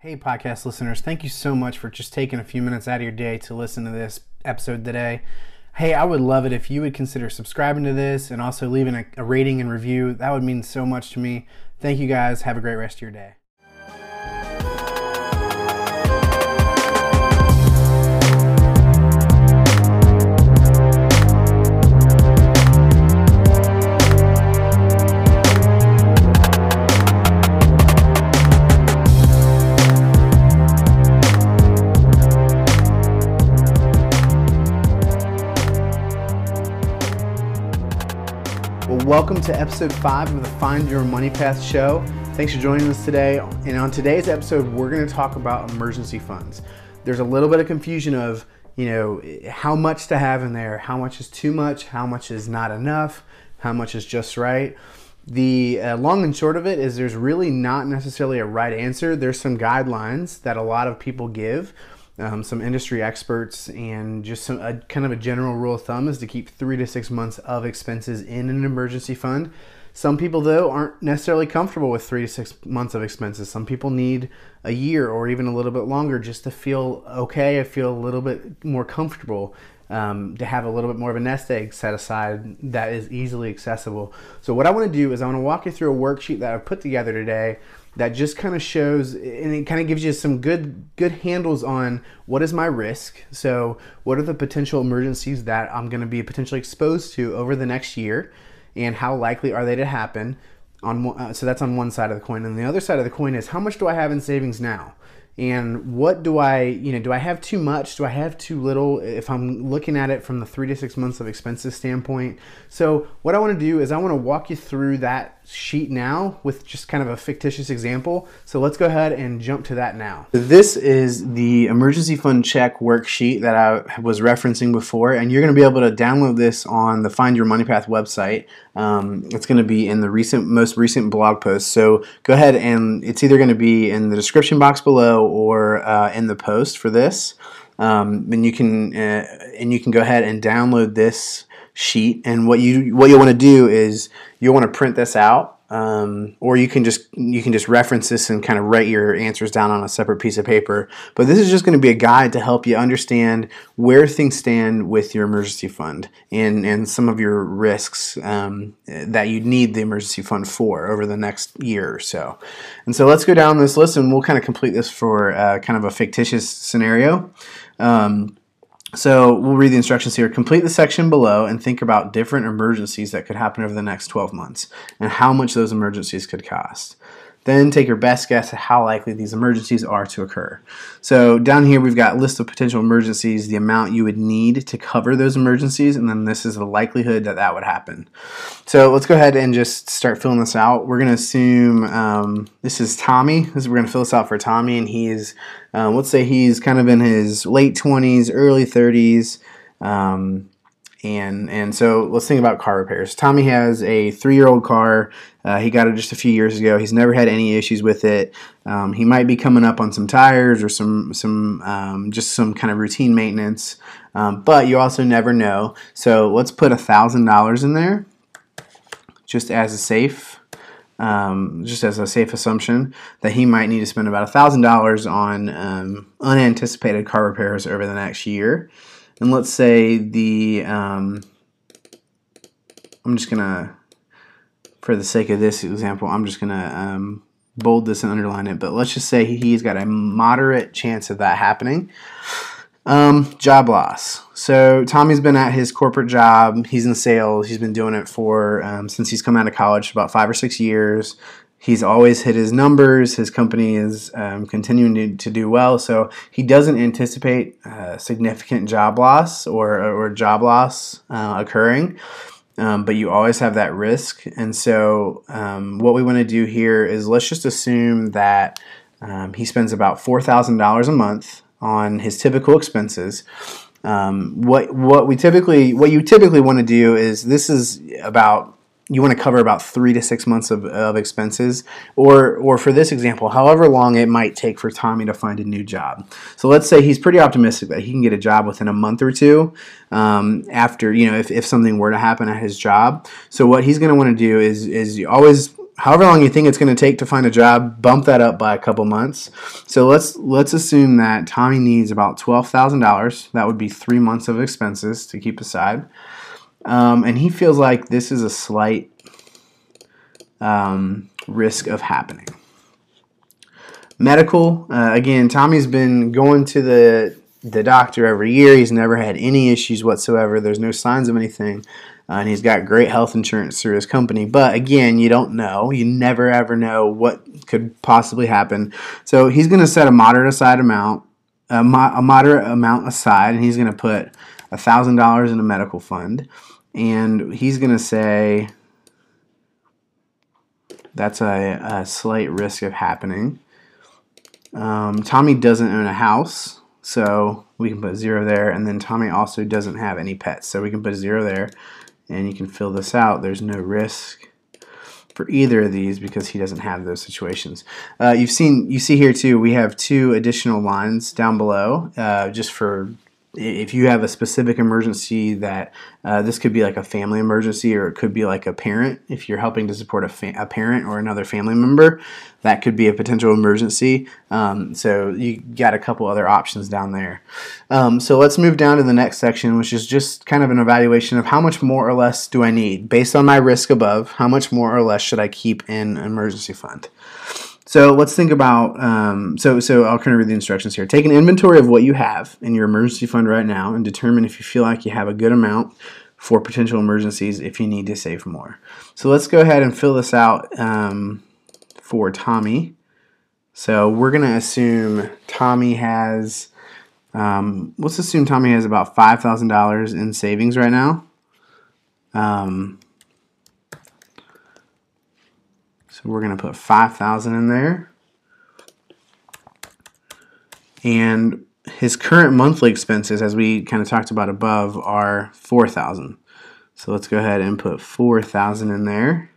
Hey podcast listeners, thank you so much for just taking a few minutes out of your day to listen to this episode today. Hey, I would love it if you would consider subscribing to this and also leaving a rating and review. That would mean so much to me. Thank you guys. Have a great rest of your day. Welcome to episode 5 of the Find Your Money Path show. Thanks for joining us today. And on today's episode, we're going to talk about emergency funds. There's a little bit of confusion of, how much to have in there, how much is too much, how much is not enough, how much is just right. The long and short of it is there's really not necessarily a right answer. There's some guidelines that a lot of people give, some industry experts, and just kind of a general rule of thumb is to keep 3 to 6 months of expenses in an emergency fund. Some people, though, aren't necessarily comfortable with 3 to 6 months of expenses. Some people need a year or even a little bit longer just to feel okay, feel a little bit more comfortable, to have a little bit more of a nest egg set aside that is easily accessible. So what I want to do is I want to walk you through a worksheet that I've put together today that just kind of shows, and it kind of gives you some good handles on what is my risk. So what are the potential emergencies that I'm going to be potentially exposed to over the next year, and how likely are they to happen? So that's on one side of the coin. And the other side of the coin is how much do I have in savings now? And what do I have too much? Do I have too little? If I'm looking at it from the 3 to 6 months of expenses standpoint. So what I want to do is I want to walk you through that sheet now with just kind of a fictitious example. So let's go ahead and jump to that now. This is the emergency fund check worksheet that I was referencing before, and you're going to be able to download this on the Find Your Money Path website. It's going to be in the most recent blog post. So go ahead, and it's either going to be in the description box below or in the post for this, and you can go ahead and download this sheet. And what you want to do is you want to print this out, or you can just reference this and kind of write your answers down on a separate piece of paper. But this is just going to be a guide to help you understand where things stand with your emergency fund and some of your risks that you need the emergency fund for over the next year or so. And so let's go down this list, and we'll kind of complete this for kind of a fictitious scenario. So we'll read the instructions here. Complete the section below and think about different emergencies that could happen over the next 12 months and how much those emergencies could cost. Then take your best guess at how likely these emergencies are to occur. So down here we've got a list of potential emergencies, the amount you would need to cover those emergencies, and then this is the likelihood that would happen. So let's go ahead and just start filling this out. We're going to assume this is Tommy. We're going to fill this out for Tommy, and he is, let's say he's kind of in his late 20s, early 30s, And so let's think about car repairs. Tommy has a 3-year-old car. He got it just a few years ago. He's never had any issues with it. He might be coming up on some tires or some kind of routine maintenance. But you also never know. So let's put $1,000 in there, just as a safe assumption that he might need to spend about $1,000 on unanticipated car repairs over the next year. And let's say for the sake of this example, I'm just going to bold this and underline it, but let's just say he's got a moderate chance of that happening. Job loss. So Tommy's been at his corporate job. He's in sales. He's been doing it for, since he's come out of college, about 5 or 6 years. He's always hit his numbers. His company is continuing to do well, so he doesn't anticipate significant job loss or job loss occurring. But you always have that risk, and so what we want to do here is let's just assume that he spends about $4,000 a month on his typical expenses. What you typically want to do is this is about. You want to cover about 3 to 6 months of expenses, or for this example, however long it might take for Tommy to find a new job. So let's say he's pretty optimistic that he can get a job within a month or two after, if something were to happen at his job. So what he's going to want to do is you always however long you think it's going to take to find a job, bump that up by a couple months. So let's assume that Tommy needs about $12,000. That would be 3 months of expenses to keep aside. And he feels like this is a slight risk of happening. Medical, again, Tommy's been going to the doctor every year. He's never had any issues whatsoever. There's no signs of anything. And he's got great health insurance through his company. But again, you don't know. You never ever know what could possibly happen. So he's going to set a moderate amount aside, and he's going to put $1,000 in a medical fund. And he's going to say that's a slight risk of happening. Tommy doesn't own a house, so we can put 0 there. And then Tommy also doesn't have any pets, so we can put 0 there. And you can fill this out. There's no risk for either of these because he doesn't have those situations. You see here too, we have 2 additional lines down below just for if you have a specific emergency that this could be like a family emergency, or it could be like a parent. If you're helping to support a parent or another family member, that could be a potential emergency. So you got a couple other options down there. So let's move down to the next section, which is just kind of an evaluation of how much more or less do I need based on my risk above. How much more or less should I keep in an emergency fund? So let's think about, so I'll kind of read the instructions here. Take an inventory of what you have in your emergency fund right now and determine if you feel like you have a good amount for potential emergencies if you need to save more. So let's go ahead and fill this out for Tommy. So we're going to assume Tommy has, let's assume Tommy has about $5,000 in savings right now. So we're going to put 5,000 in there. And his current monthly expenses, as we kind of talked about above, are 4,000. So let's go ahead and put 4,000 in there.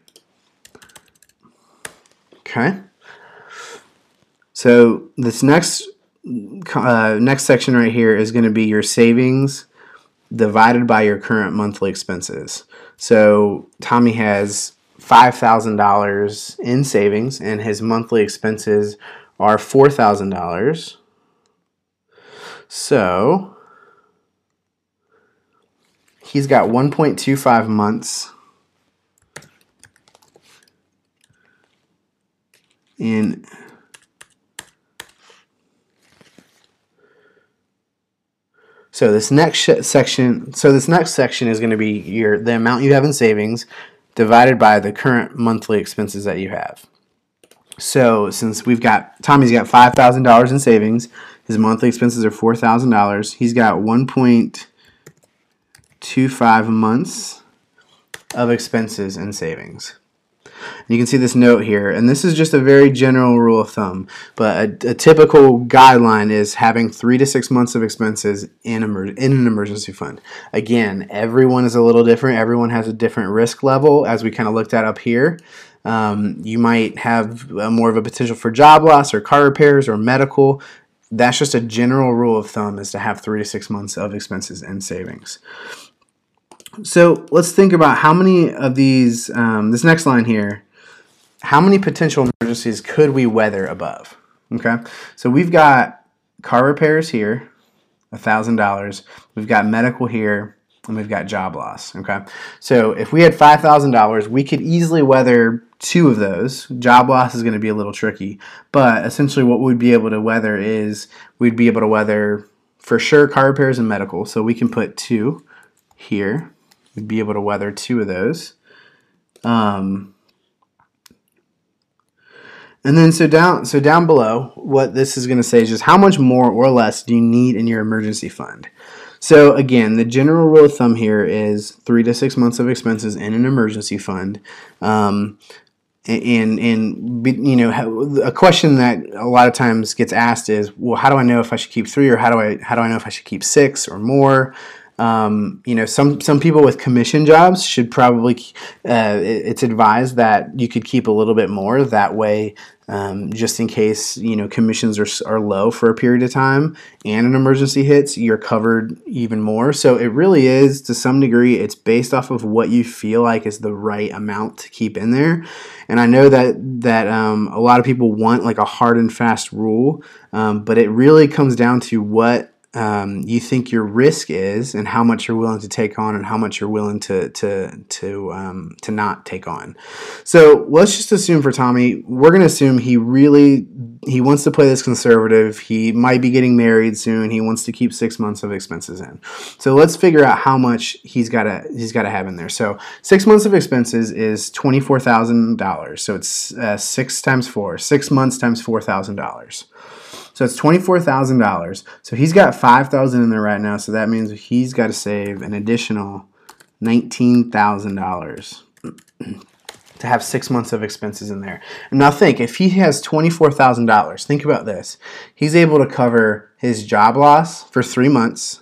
Okay. So this next section right here is going to be your savings divided by your current monthly expenses. So Tommy has $5,000 in savings, and his monthly expenses are $4,000. So he's got 1.25 months in so this next section is going to be the amount you have in savings divided by the current monthly expenses that you have. So since we've got, Tommy's got $5,000 in savings, his monthly expenses are $4,000, he's got 1.25 months of expenses and savings. And you can see this note here, and this is just a very general rule of thumb, but a typical guideline is having 3 to 6 months of expenses in an emergency fund. Again, everyone is a little different. Everyone has a different risk level, as we kind of looked at up here. You might have more of a potential for job loss or car repairs or medical. That's just a general rule of thumb, is to have 3 to 6 months of expenses and savings. So let's think about how many of these, this next line here, how many potential emergencies could we weather above? Okay, so we've got car repairs here, $1,000, we've got medical here, and we've got job loss. Okay, so if we had $5,000, we could easily weather 2 of those. Job loss is going to be a little tricky, but essentially what we'd be able to weather is, we'd be able to weather for sure car repairs and medical, so we can put 2 here. We'd be able to weather 2 of those. And then so down below, what this is going to say is just how much more or less do you need in your emergency fund. So again, the general rule of thumb here is 3 to 6 months of expenses in an emergency fund. And you know, a question that a lot of times gets asked is, well, how do I know if I should keep 3, or how do I know if I should keep 6 or more? Some people with commission jobs should probably, it's advised that you could keep a little bit more that way, just in case, commissions are low for a period of time and an emergency hits, you're covered even more. So it really is, to some degree, it's based off of what you feel like is the right amount to keep in there. And I know that a lot of people want like a hard and fast rule, but it really comes down to what you think your risk is, and how much you're willing to take on, and how much you're willing to not take on. So let's just assume for Tommy, we're going to assume he wants to play this conservative. He might be getting married soon. He wants to keep 6 months of expenses in. So let's figure out how much he's got to have in there. So 6 months of expenses is $24,000. So it's 6 months times $4,000. So it's $24,000. So he's got $5,000 in there right now. So that means he's got to save an additional $19,000 to have 6 months of expenses in there. And now think, if he has $24,000, think about this. He's able to cover his job loss for 3 months,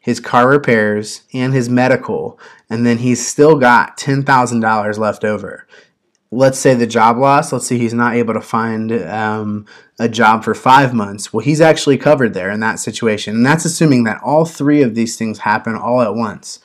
his car repairs, and his medical. And then he's still got $10,000 left over. Let's say the job loss, let's say he's not able to find a job for 5 months. Well, he's actually covered there in that situation. And that's assuming that all three of these things happen all at once,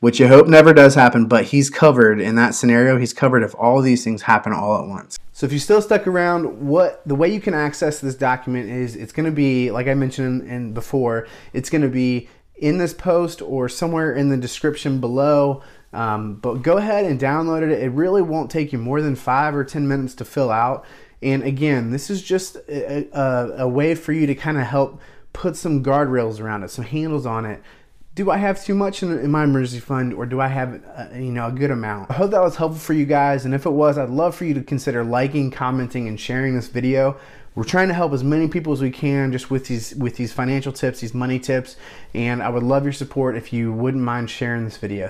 which you hope never does happen, but he's covered in that scenario. He's covered if all of these things happen all at once. So if you're still stuck around, the way you can access this document is, it's going to be, like I mentioned before, it's going to be in this post or somewhere in the description below. But go ahead and download it. It really won't take you more than 5 or 10 minutes to fill out. And again, this is just a way for you to kind of help put some guardrails around it, some handles on it. Do I have too much in my emergency fund, or do I have a good amount? I hope that was helpful for you guys, and if it was, I'd love for you to consider liking, commenting, and sharing this video. We're trying to help as many people as we can just with these financial tips, these money tips, and I would love your support if you wouldn't mind sharing this video.